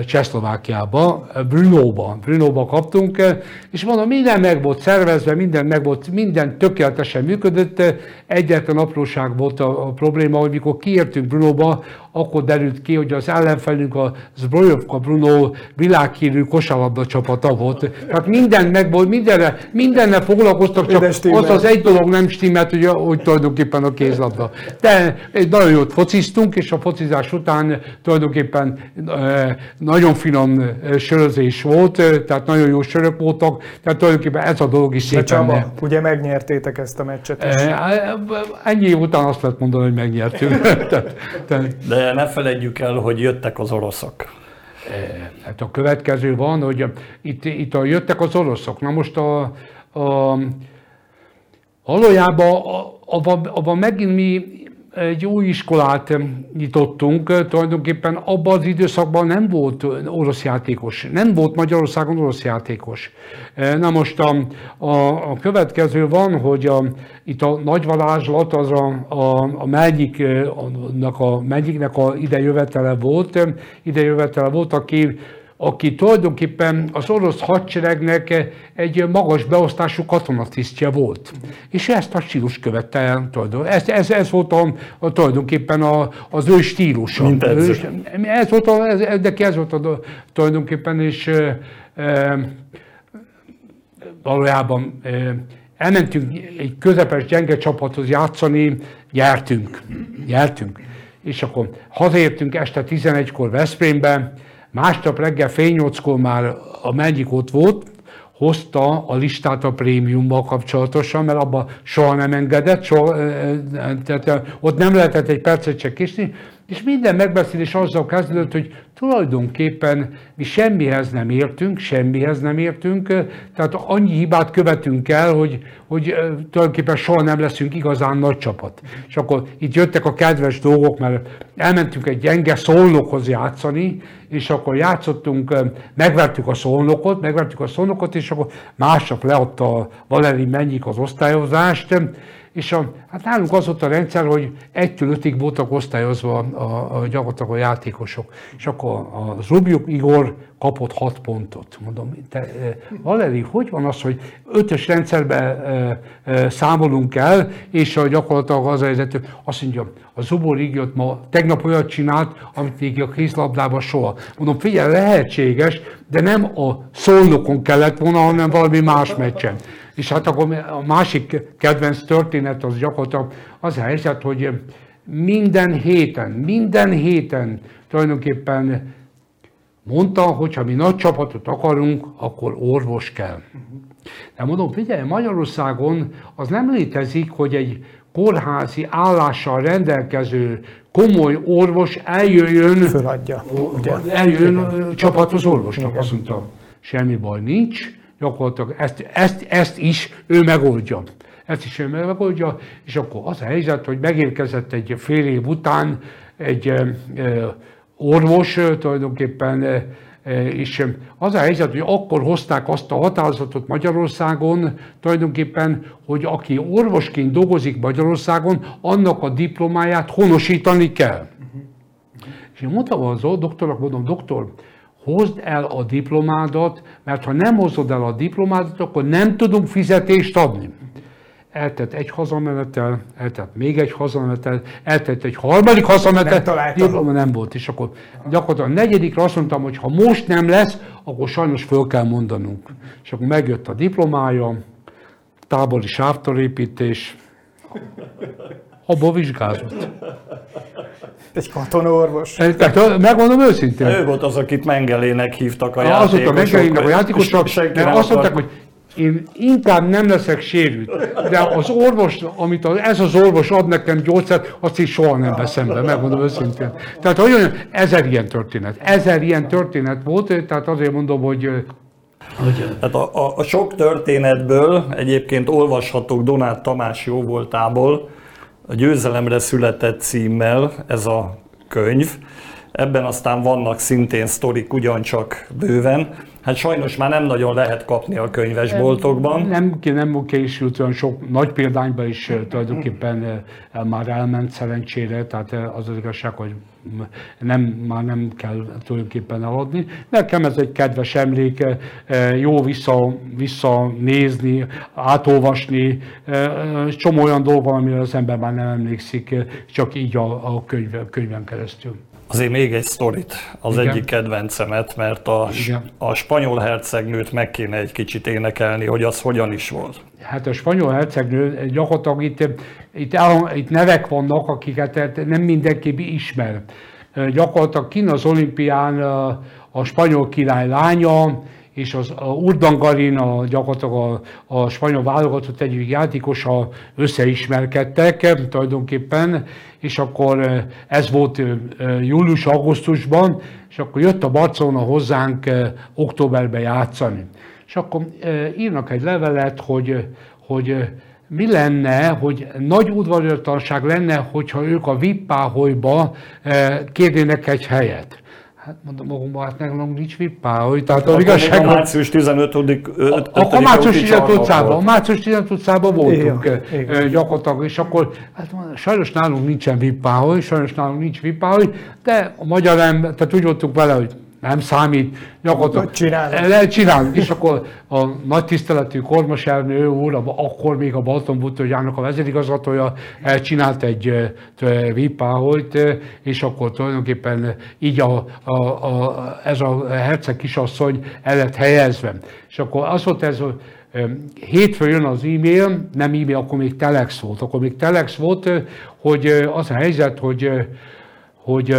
Csehszlovákiába, Brnóba, Brnóba kaptunk, és mondom, minden meg volt szervezve, minden meg volt, minden tökéletesen működött, egyetlen apróság volt a, a probléma, hogy mikor kiértünk Brnóba, akkor derült ki, hogy az ellenfelünk a Zbrojovka Brno világhírű kosárlabda csapata volt. Tehát minden megvolt, mindenre, mindenre foglalkoztak, csak az az egy dolog nem stimmelt, hogy, hogy tulajdonképpen a kézlabda. De nagyon jót fociztunk, és a focizás után tulajdonképpen nagyon finom sörözés volt, tehát nagyon jó sörök voltak, tehát tulajdonképpen ez a dolog is szépen. De Csaba, ugye megnyertétek ezt a meccset is. Ennyi év után azt lehet mondani, hogy megnyertünk. De ne feledjük el, hogy jöttek az oroszok. Hát a következő van, hogy itt, itt jöttek az oroszok. Na most a, a, valójában abban abba megint mi egy új iskolát nyitottunk, tulajdonképpen abban az időszakban nem volt orosz játékos, nem volt Magyarországon orosz játékos. Na most a, a, a következő van, hogy a, itt a nagy varázslat az a, a, a Melnyiknek a, a, a idejövetele volt, idejövetele volt, aki aki tulajdonképpen az orosz hadseregnek egy magas beosztású katonatisztje volt. És ezt a stílus követte el, ez, ez, ez volt a, a, tulajdonképpen a, az ő stílusa. Ez volt a, ez, de ki ez volt a tulajdonképpen, és e, e, valójában e, elmentünk egy közepes gyenge csapathoz játszani, nyertünk, nyertünk. És akkor hazaértünk este tizenegykor Veszprémbe, másnap reggel fél nyolckor már a Melyik ott volt, hozta a listát a prémiummal kapcsolatosan, mert abba soha nem engedett, soha, tehát ott nem lehetett egy percet se késni, és minden megbeszélés azzal kezdődött, hogy tulajdonképpen mi semmihez nem értünk, semmihez nem értünk, tehát annyi hibát követünk el, hogy, hogy tulajdonképpen soha nem leszünk igazán nagy csapat. És akkor itt jöttek a kedves dolgok, mert elmentünk egy gyenge Szolnokhoz játszani, és akkor játszottunk, megvertük a Szolnokot, megvertük a Szolnokot, és akkor másnap leadta a Valeri Mennyik az osztályozást, és a, hát nálunk az volt a rendszer, hogy egytől ötig voltak osztályozva a, a gyakorlatilag a játékosok. És akkor a Zubor Igor kapott hat pontot. Mondom, te, Valeri, hogy van az, hogy ötös rendszerben e, e, számolunk el, és a gyakorlatilag az a helyzet, azt mondja, a Zubor Igor ma tegnap olyat csinált, amit még a kézlabdában soha. Mondom, figyelj, lehetséges, de nem a Szolnokon kellett volna, hanem valami más meccsen. És hát akkor a másik kedvenc történet az gyakorlatilag az a helyzet, hogy minden héten, minden héten tulajdonképpen mondta, hogy ha mi nagy csapatot akarunk, akkor orvos kell. De mondom, figyelj, Magyarországon az nem létezik, hogy egy kórházi állással rendelkező komoly orvos eljöjjön, föladja, eljön csapathoz orvosnak. Azt mondta, semmi baj nincs. Gyakorlatilag ezt, ezt, ezt is ő megoldja. Ezt is ő megoldja, és akkor az a helyzet, hogy megérkezett egy fél év után egy e, orvos tulajdonképpen, e, és az a helyzet, hogy akkor hozták azt a határozatot Magyarországon tulajdonképpen, hogy aki orvosként dolgozik Magyarországon, annak a diplomáját honosítani kell. Uh-huh. És én mondtam az a doktornak, mondom, doktor, hozd el a diplomádat, mert ha nem hozod el a diplomádat, akkor nem tudunk fizetést adni. Eltett egy hazamenetel, eltett még egy hazamenetel, eltett egy harmadik hazamenetel, nem, diploma nem volt. És akkor gyakorlatilag a negyedikre azt mondtam, hogy ha most nem lesz, akkor sajnos föl kell mondanunk. És akkor megjött a diplomája, tábori sávtorépítés, abból vizsgázott. Egy katonaorvos. Megmondom őszintén. Ő volt az, akit Mengelének hívtak a játékosok. Azt mondták, hogy én inkább nem leszek sérült, de az orvos, amit ez az orvos ad nekem gyógyszert, azt is soha nem veszem be, megmondom őszintén. Tehát olyan ezer ilyen történet, ezer ilyen történet volt, tehát azért mondom, hogy... Tehát a, a, a sok történetből egyébként olvashatok Donát Tamás jóvoltából, a Győzelemre született címmel ez a könyv. Ebben aztán vannak szintén sztorik ugyancsak bőven. Hát sajnos már nem nagyon lehet kapni a könyvesboltokban. Nem, nem, nem készült olyan sok, nagy példányban is tulajdonképpen már elment szerencsére, tehát az az igazság, hogy nem, már nem kell tulajdonképpen eladni. Nekem ez egy kedves emlék, jó vissza, visszanézni, átolvasni, csomó olyan dolog van, amire az ember már nem emlékszik, csak így a, a könyv, könyven keresztül. Azért még egy sztorit, az igen. Egyik kedvencemet, mert a, a spanyol hercegnőt meg kéne egy kicsit énekelni, hogy az hogyan is volt. Hát a spanyol hercegnő gyakorlatilag itt, itt, itt nevek vannak, akiket nem mindenki ismer. Gyakorlatilag kint az olimpián a spanyol király lánya, és az Urdangarin, a, gyakorlatilag a, a spanyol válogatott egyik játékosa összeismerkedtek tulajdonképpen, és akkor ez volt július-augusztusban, és akkor jött a Barcelona hozzánk októberben játszani. És akkor írnak egy levelet, hogy, hogy mi lenne, hogy nagy udvariatlanság lenne, hogyha ők a vé i pé-páholyba kérnének egy helyet. Hát mondom magunkban, hát nekem nincs vé i pé-páholy. Tehát a igazság, a március tizenötödikén voltunk gyakorlatilag, és akkor hát sajnos nálunk nincsen vé i pé-páholy, sajnos nálunk nincs vé i pé-páholy, de a magyar ember, tehát úgy voltunk vele, hogy nem számít, gyakorlatilag csinálni. csinálni. És akkor a nagy tiszteletű kormoselnő úr, akkor még a Balaton Bútorgyárnak a vezérigazgatója csinált egy vé i pé-páholyt, és akkor tulajdonképpen így a, a, a, ez a herceg kisasszony el lett helyezve. És akkor az volt ez, hogy hétfőn jön az e-mail, nem e-mail, akkor még telex volt. Akkor még telex volt, hogy az a helyzet, hogy, hogy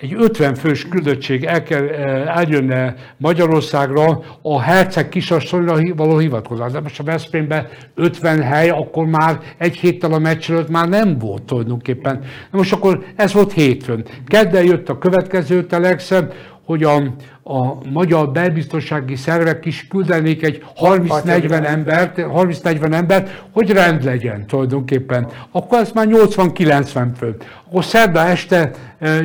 egy ötven fős küldöttség el kell, eljönne Magyarországra a herceg kisasszonyra való hivatkozás. De most a Veszprémben ötven hely, akkor már egy héttel a meccs előtt már nem volt tulajdonképpen. Na most akkor ez volt hétfőn. Kedden jött a következő telex, hogy a, a magyar belbiztonsági szervek is küldenék egy harminc-negyven embert, harminc-negyven embert, hogy rend legyen tulajdonképpen. Akkor ez már nyolcvan-kilencven fő. Akkor szerda este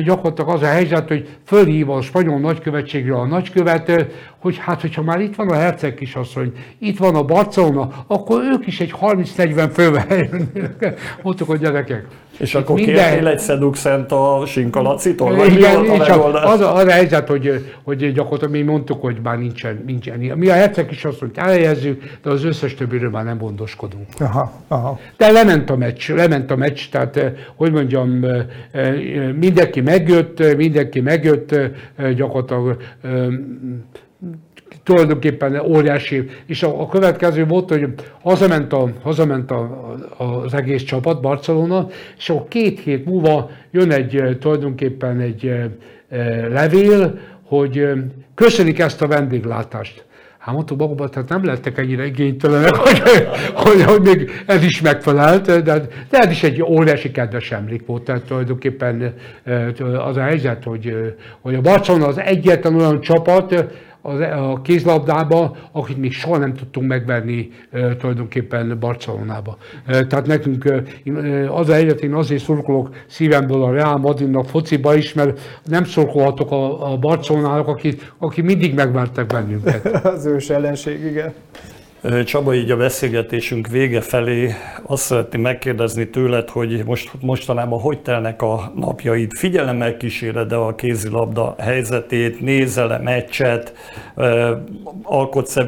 gyakorlatilag az a helyzet, hogy fölhív a spanyol nagykövetségre a nagykövet, hogy hát, hogyha már itt van a herceg kisasszony, itt van a Barcelona, akkor ők is egy harminc-negyven fővel jönnek. Mondtuk, hogy gyerekek. És akkor minden... kérnél egy szeduxent a Sinkalacitól? Igen, és az a, az a helyzet, hogy, hogy gyakorlatilag mi mondtuk, hogy már nincsen, nincsen. Mi a herceg kisasszonyt elhelyezzük, de az összes többiről már nem gondoskodunk. Aha, aha. De lement a meccs, lement a meccs, tehát hogy mondjam, mindenki megjött, mindenki megjött, gyakorlatilag tulajdonképpen óriási. És a, a következő volt, hogy hazament, a, hazament a, a, az egész csapat, Barcelona, és akkor két hét múlva jön egy tulajdonképpen egy e, e, levél, hogy e, köszönik ezt a vendéglátást. Hát mondtuk magunkban, tehát nem lettek ennyire igénytelenek, hogy, hogy, hogy még ez is megfelelt, de, de ez is egy óriási kedves emlék volt. Tehát tulajdonképpen az a helyzet, hogy, hogy a Barcelona az egyetlen olyan csapat, a kézlabdába, akit még soha nem tudtunk megverni e, tulajdonképpen Barcelonába. E, tehát nekünk e, az a helyzet, én azért szurkolok szívemből a Real Madridnak fociba is, mert nem szurkolhatok a, a Barcelonának, aki, aki mindig megvertek bennünket. Az ős ellenség, igen. Csaba, így a beszélgetésünk vége felé azt szeretném megkérdezni tőled, hogy most, mostanában hogy telnek a napjaid? Figyelemmel kíséred-e a kézilabda helyzetét, nézel-e meccset, alkotsz-e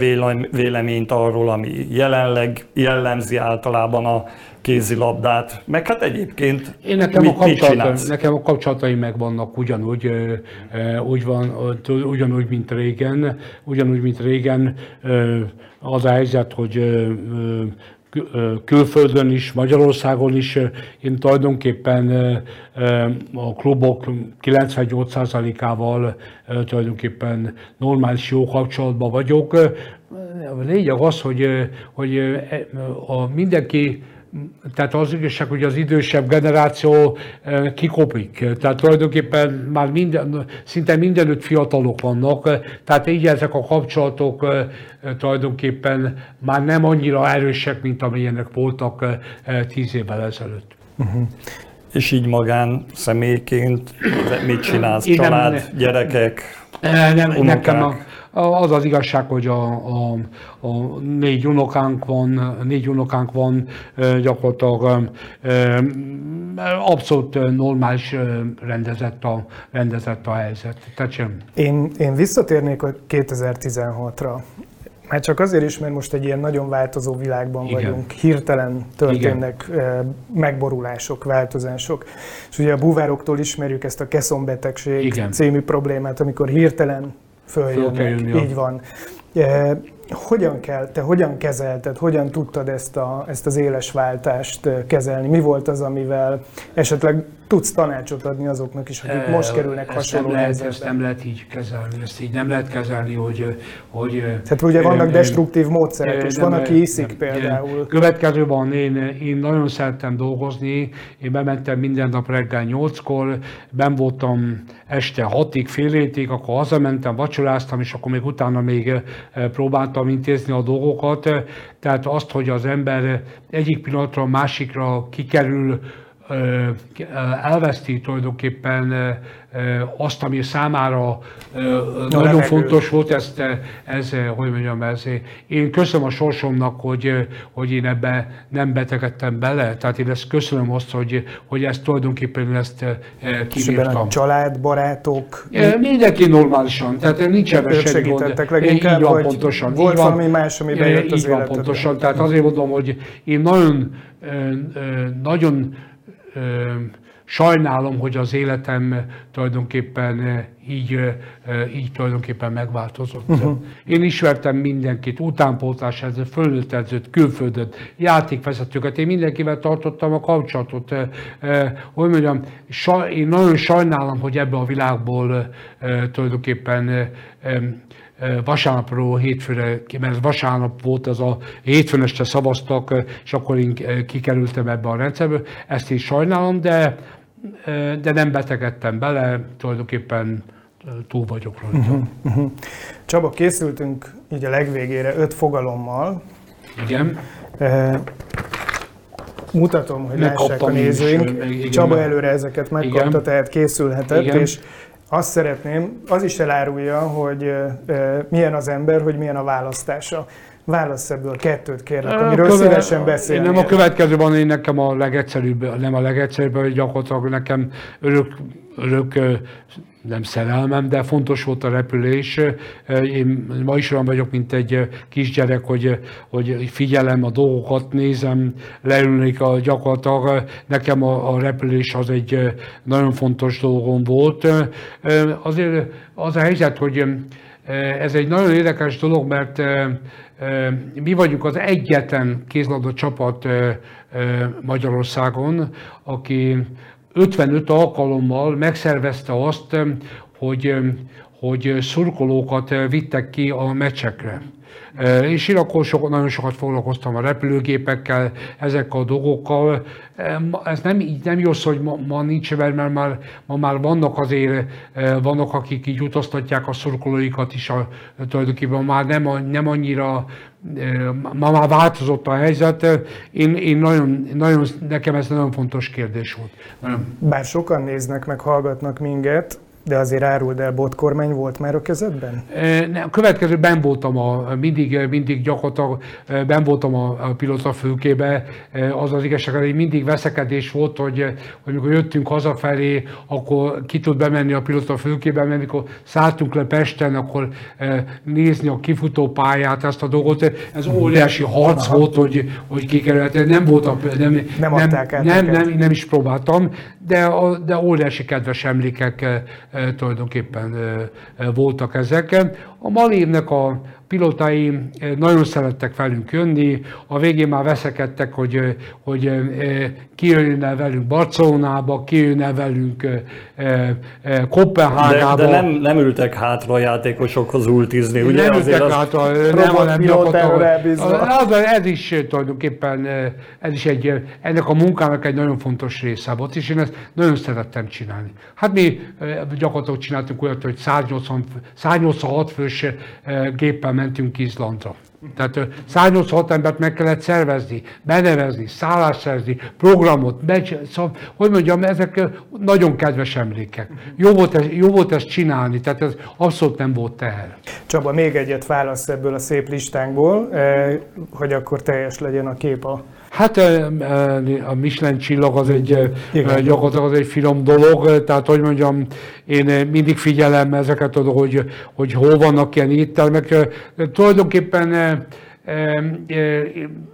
véleményt arról, ami jelenleg jellemzi általában a kézilabdát, meg hát egyébként Én nekem mit, a kapcsolataim, nekem a kapcsolataim megvannak ugyanúgy, úgy van, ugyanúgy, mint régen, ugyanúgy, mint régen az a helyzet, hogy külföldön is, Magyarországon is. Én tulajdonképpen a klubok kilencvennyolc százalékával tulajdonképpen normális jó kapcsolatban vagyok. A lényeg az, hogy, hogy a mindenki, tehát az igazság, hogy az idősebb generáció kikopik. Tehát tulajdonképpen már minden, szinte mindenütt fiatalok vannak, tehát így ezek a kapcsolatok tulajdonképpen már nem annyira erősek, mint amilyenek voltak tíz évvel ezelőtt. Uh-huh. És így magán személyként mit csinálsz? Család, nem, gyerekek, nem, unokák? Az az igazság, hogy a, a, a négy unokánk van, négy unokánk van gyakorlatilag abszolút normális rendezett a, rendezett a helyzet. Én, én visszatérnék a kétezer-tizenhatra. Már csak azért is, mert most egy ilyen nagyon változó világban Igen. vagyunk. Hirtelen történnek Igen. megborulások, változások. És ugye a búvároktól ismerjük ezt a keszonbetegség Igen. című problémát, amikor hirtelen följönnek, így van. E, hogyan kell, te hogyan kezelted, hogyan tudtad ezt, a, ezt az éles váltást kezelni? Mi volt az, amivel esetleg tudsz tanácsot adni azoknak is, akik most kerülnek ezt hasonló nem lehet, ezt nem lehet így kezelni, ezt így nem lehet kezelni, hogy... hogy tehát ugye vannak destruktív módszerek, és van, aki iszik nem, például. Következő van, én, én nagyon szerettem dolgozni, én bementem minden nap reggel nyolckor, benn voltam este hatig, fél hétig, akkor hazamentem, vacsoráztam, és akkor még utána még próbáltam intézni a dolgokat. Tehát azt, hogy az ember egyik pillanatra a másikra kikerül, elveszti tulajdonképpen azt, ami számára nagyon fontos volt, ezt, ez, hogy mondjam, ez. Én köszönöm a sorsomnak, hogy, hogy én ebbe nem betegedtem bele, tehát én ezt köszönöm azt, hogy, hogy ezt tulajdonképpen ezt kibírtam. Család, barátok? Mindenki normálisan, tehát nincsen semmi gond. Leginkább, így van, pontosan. Volt valami más, amiben jött az életedben. Pontosan, tehát azért mondom, hogy én nagyon, nagyon sajnálom, hogy az életem tulajdonképpen így, így tulajdonképpen megváltozott. Uh-huh. Én ismertem mindenkit, utánpótlás edzőt, fölöttedzőt, külföldöt, játékvezetőket, én mindenkivel tartottam a kapcsolatot. Hogy mondjam, én nagyon sajnálom, hogy ebből a világból tulajdonképpen vasárnapról hétfőre, mert vasárnap volt ez a hétfőn este szavaztak, és akkor én kikerültem ebbe a rendszerből. Ezt én sajnálom, de, de nem betegedtem bele, tulajdonképpen túl vagyok rajta. Uh-huh, uh-huh. Csaba, készültünk így a legvégére öt fogalommal. Igen. E- mutatom, hogy megkaptam, lássák a nézőink. Is, Csaba előre ezeket megkapta, igen. Tehát készülhetett. Igen. És azt szeretném, az is elárulja, hogy milyen az ember, hogy milyen a választása. Válassz ebből a kettőt, kérlek, amiről követ... szívesen beszélnél. Nem a következő van, én nekem a legegyszerűbb, nem a legegyszerűbb, hogy gyakorlatilag nekem örök, örök nem szerelmem, de fontos volt a repülés. Én ma is olyan vagyok, mint egy kisgyerek, hogy, hogy figyelem a dolgokat, nézem, leülnék a gyakorlatilag. Nekem a, a repülés az egy nagyon fontos dolgom volt. Azért az a helyzet, hogy ez egy nagyon érdekes dolog, mert mi vagyunk az egyetlen kézilabda csapat Magyarországon, aki ötvenöt alkalommal megszervezte azt, hogy, hogy szurkolókat vittek ki a meccsekre. És én akkor so, nagyon sokat foglalkoztam a repülőgépekkel, ezekkel a dolgokkal. Ez nem, nem jó szó, hogy ma, ma nincs, mert már, ma már vannak azért, vannak, akik így utaztatják a szurkolóikat is, a, tulajdonképpen már nem, nem annyira, ma már változott a helyzet. Én, én nagyon, nagyon, nekem ez nagyon fontos kérdés volt. Bár sokan néznek meg, hallgatnak minket, de azért áruld el, botkormány volt már a kezedben? A következő, benn voltam, a, mindig, mindig gyakorlatilag benn voltam a, a pilóta fülkébe. Az az igazság, hogy mindig veszekedés volt, hogy, hogy mikor jöttünk hazafelé, akkor ki tud bemenni a pilóta fülkébe, mert mikor szálltunk le Pesten, akkor nézni a kifutópályát, ezt a dolgot. Ez óriási harc Aha. volt, hogy, hogy kikerülhet. Nem voltam, nem, nem, nem, nem, nem, nem is próbáltam, de, de óriási kedves emlékek tulajdonképpen voltak ezeken. A Malévnek a, pilótái nagyon szerettek velünk jönni, a végén már veszekedtek, hogy, hogy ki jönne velünk Barcelonába, ki jönne velünk Kopenhágába. De, de nem, nem ültek hátra a játékosokhoz ultizni, ugye? Nem ültek az hátra, nem, hanem nyakottak. Ez is tulajdonképpen ez is egy, ennek a munkának egy nagyon fontos része volt, és én ezt nagyon szerettem csinálni. Hát mi gyakorlatilag csináltunk olyat, hogy száznyolcvanhat fős géppel mentünk Izlandra. Tehát száznyolcvanhat embert meg kellett szervezni, benevezni, szállást szerzni, programot, meccs, szóval, hogy mondjam, ezek nagyon kedves emlékek. Jó volt, ez, jó volt ezt csinálni, tehát ez abszolút nem volt teher. Csaba, még egyet válasz ebből a szép listánkból, hogy akkor teljes legyen a kép a... Hát a Michelin csillag az egy, gyakorlatilag az egy finom dolog, tehát hogy mondjam, én mindig figyelem ezeket, hogy, hogy hol vannak ilyen éttermek. Tulajdonképpen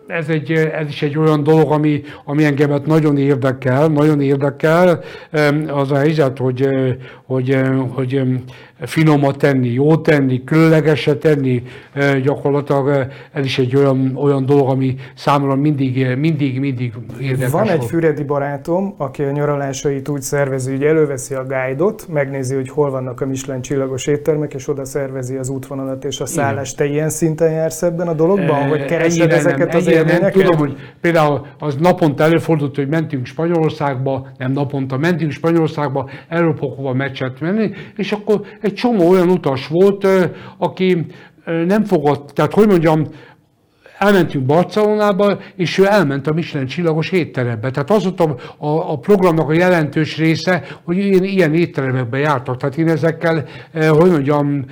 ez, egy, ez is egy olyan dolog, ami, ami engemet nagyon érdekel, nagyon érdekel az a helyzet, hogy, hogy, hogy finomat tenni, jó tenni, különlegeset tenni, gyakorlatilag ez is egy olyan, olyan dolog, ami számomra mindig, mindig, mindig érdekes. Van egy füredi barátom, aki a nyaralásait úgy szervezi, hogy előveszi a guide-ot, megnézi, hogy hol vannak a Michelin csillagos éttermek, és oda szervezi az útvonalat és a szállást. Te ilyen szinten jársz ebben a dologban, hogy keresed ezeket az élményeket? Tudom, hogy például az naponta előfordult, hogy mentünk Spanyolországba, nem naponta, mentünk Spanyolországba, Európa-kupa meccset menni, és akkor egy csomó olyan utas volt, aki nem fogott, tehát hogy mondjam, elmentünk Barcelonába, és ő elment a Michelin csillagos étterembe. Tehát az volt a, a, a programnak a jelentős része, hogy ilyen, ilyen étteremekben jártak. Tehát én ezekkel, hogy mondjam,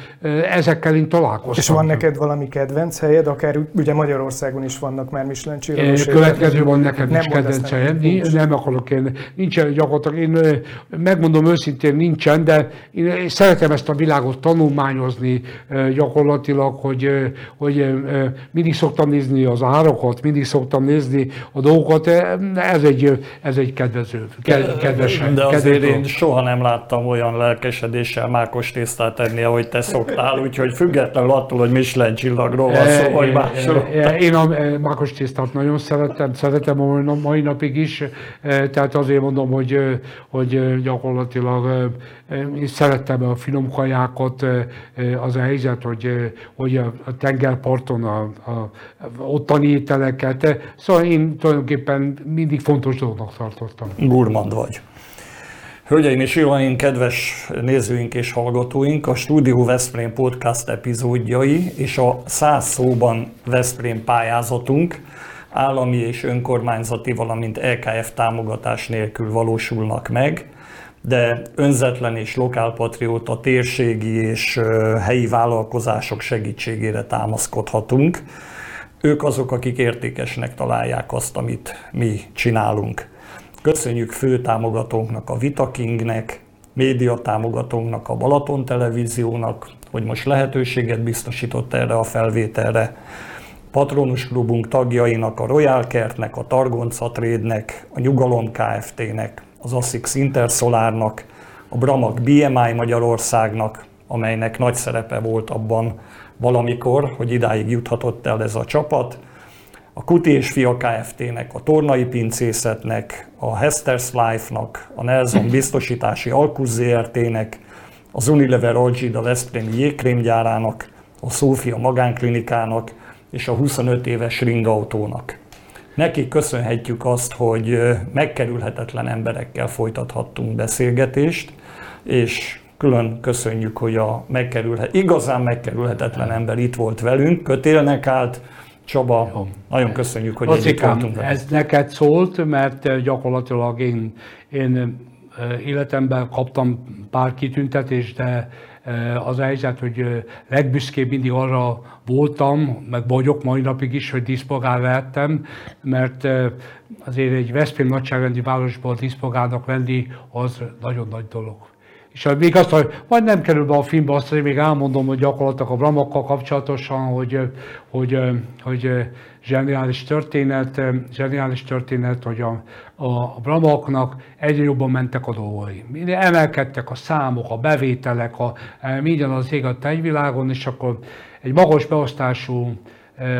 ezekkel én találkoztam. És van neked valami kedvenc helyed? Akár ugye Magyarországon is vannak már Michelin csillagos étterem. Következő van nekem is kedvenc helyem. Nem akarok én. Nincsen gyakorlatilag. Én megmondom őszintén, nincsen, de én szeretem ezt a világot tanulmányozni gyakorlatilag, hogy, hogy mindig szoktam nézni az árakat, mindig szoktam nézni a dolgokat, ez egy, ez egy kedvező, kedves. De azért én soha nem láttam olyan lelkesedéssel mákos tésztát enni, ahogy te szoktál, úgyhogy függetlenül attól, hogy Michelin csillagról van szó, vagy másról. Én a mákos tésztát nagyon szeretem, szeretem a mai napig is, tehát azért mondom, hogy, hogy gyakorlatilag én szerettem a finom kajákat, az a helyzet, hogy, hogy a tengerparton a, a ottani ételeket, szóval én tulajdonképpen mindig fontos dolognak tartottam. Gurmand vagy. Hölgyeim és uraim, kedves nézőink és hallgatóink, a Stúdió Veszprém Podcast epizódjai és a száz szóban Veszprém pályázatunk állami és önkormányzati, valamint é ká ef támogatás nélkül valósulnak meg, de önzetlen és lokálpatrióta térségi és helyi vállalkozások segítségére támaszkodhatunk. Ők azok, akik értékesnek találják azt, amit mi csinálunk. Köszönjük főtámogatónknak, a Vitakingnek, médiatámogatónknak, a Balaton Televíziónak, hogy most lehetőséget biztosított erre a felvételre. Patronus klubunk tagjainak, a Royal Kertnek, a Targonca Trade-nek, a Nyugalom Kft-nek, az Assix Intersolarnak, a Bramac bé em i Magyarországnak, amelynek nagy szerepe volt abban valamikor, hogy idáig juthatott el ez a csapat, a Kuti és Fia Kft-nek, a Tornai Pincészetnek, a Hester's Life-nak, a Nelson Biztosítási Alkusz zé er té-nek, az Unilever Orchid, a Veszprémi jégkrémgyárának, a Szófia Magánklinikának és a huszonöt éves Ringautónak. Nekik köszönhetjük azt, hogy megkerülhetetlen emberekkel folytathattunk beszélgetést, és külön köszönjük, hogy a megkerülhet, igazán megkerülhetetlen ember itt volt velünk, kötélnek állt. Csaba, jó. Nagyon köszönjük, hogy együtt voltunk velünk. Ez neked szólt, mert gyakorlatilag én, én életemben kaptam pár kitüntetést, de az a helyzet, hogy legbüszkébb mindig arra voltam, meg vagyok mai napig is, hogy díszpolgár lehettem, mert azért egy Veszprém nagyságrendi városból díszpolgárnak lenni az nagyon nagy dolog. És még azt, hogy majd nem kerül be a filmbe, azt hogy még elmondom, hogy gyakorlatilag a Bramakkal kapcsolatosan, hogy, hogy, hogy zseniális történet, zseniális történet, hogy a, a Bramaknak egyre jobban mentek a dolgai. Emelkedtek a számok, a bevételek, a, minden az ég a tenyvilágon, és akkor egy magas beosztású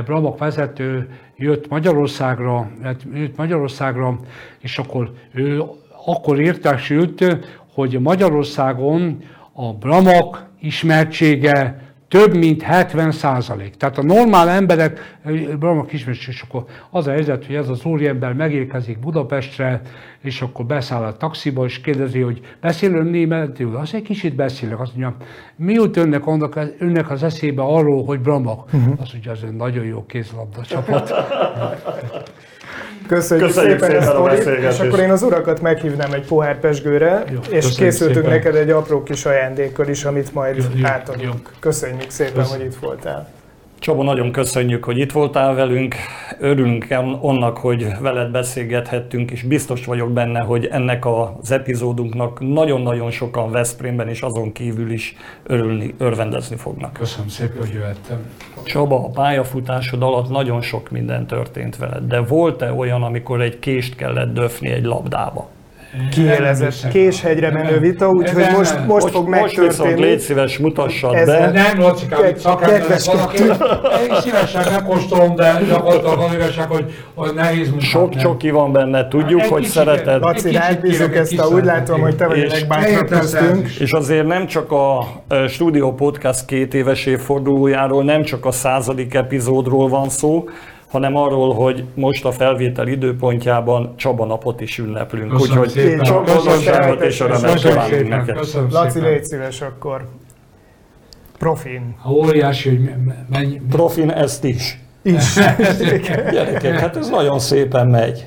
Bramak vezető jött Magyarországra, jött Magyarországra, és akkor ő akkor értesült, hogy Magyarországon a Bramak ismertsége több mint hetven százalék. Tehát a normál emberek Bramak ismertsége, és akkor az a helyzet, hogy ez az úriember megérkezik Budapestre, és akkor beszáll a taxiba, és kérdezi, hogy beszélő németül, azt egy kicsit beszélek, azt mondja, mi jut önnek, annak, önnek az eszébe arról, hogy Bramak? Uh-huh. Azt mondja, az egy nagyon jó kézlabda csapat. Köszönjük, Köszönjük szépen, szépen a beszélgetést. És akkor én az urakat meghívnám egy pohár pesgőre, jó, és készültünk szépen neked egy apró kis ajándékkal is, amit majd jó, jó, átadunk. Jó. Köszönjük szépen, köszönjük, hogy itt voltál. Csaba, nagyon köszönjük, hogy itt voltál velünk. Örülünk annak, hogy veled beszélgethettünk, és biztos vagyok benne, hogy ennek az epizódunknak nagyon-nagyon sokan Veszprémben és azon kívül is örülni, örvendezni fognak. Köszönöm szépen, hogy jöhettem. Csaba, a pályafutásod alatt nagyon sok minden történt veled, de volt-e olyan, amikor egy kést kellett döfni egy labdába? Kielezett késhegyre menő vita, úgyhogy most, most, most fog megtörténni. Most viszont légy szíves, mutassad ez be. Nem, Locsikám, itt szakemberek vannak. Én szívesen megkóstolom, de gyakorlatilag az igazság, hogy, hogy nehéz mutatni. Sok csoki van benne, tudjuk, egy hogy kicsit, szereted. Laci, rábízunk ezt, kicsit, a, úgy látom, hogy te vagy a legbátrabb köztünk. És azért nem csak a Stúdió Podcast két éves évfordulójáról, nem csak a századik epizódról van szó, hanem arról, hogy most a felvétel időpontjában Csaba napot is ünneplünk. Köszönöm, úgyhogy szépen. Csak boldogságot és örömet kívánunk neked. Köszönöm szépen. Laci, légy szíves akkor. Profin. Óriási, hogy menj. Profin ezt is. Is. Gyerekek, hát ez nagyon szépen megy.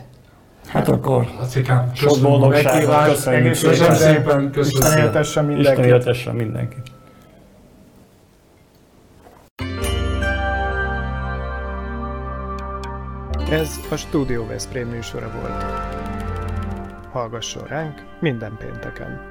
Hát akkor Lacikám, sok boldogságot, köszönjük szépen. Isten éltesse mindenkit. Isten éltesse mindenkit. Ez a Stúdió Veszprém műsora volt. Hallgasson ránk minden pénteken!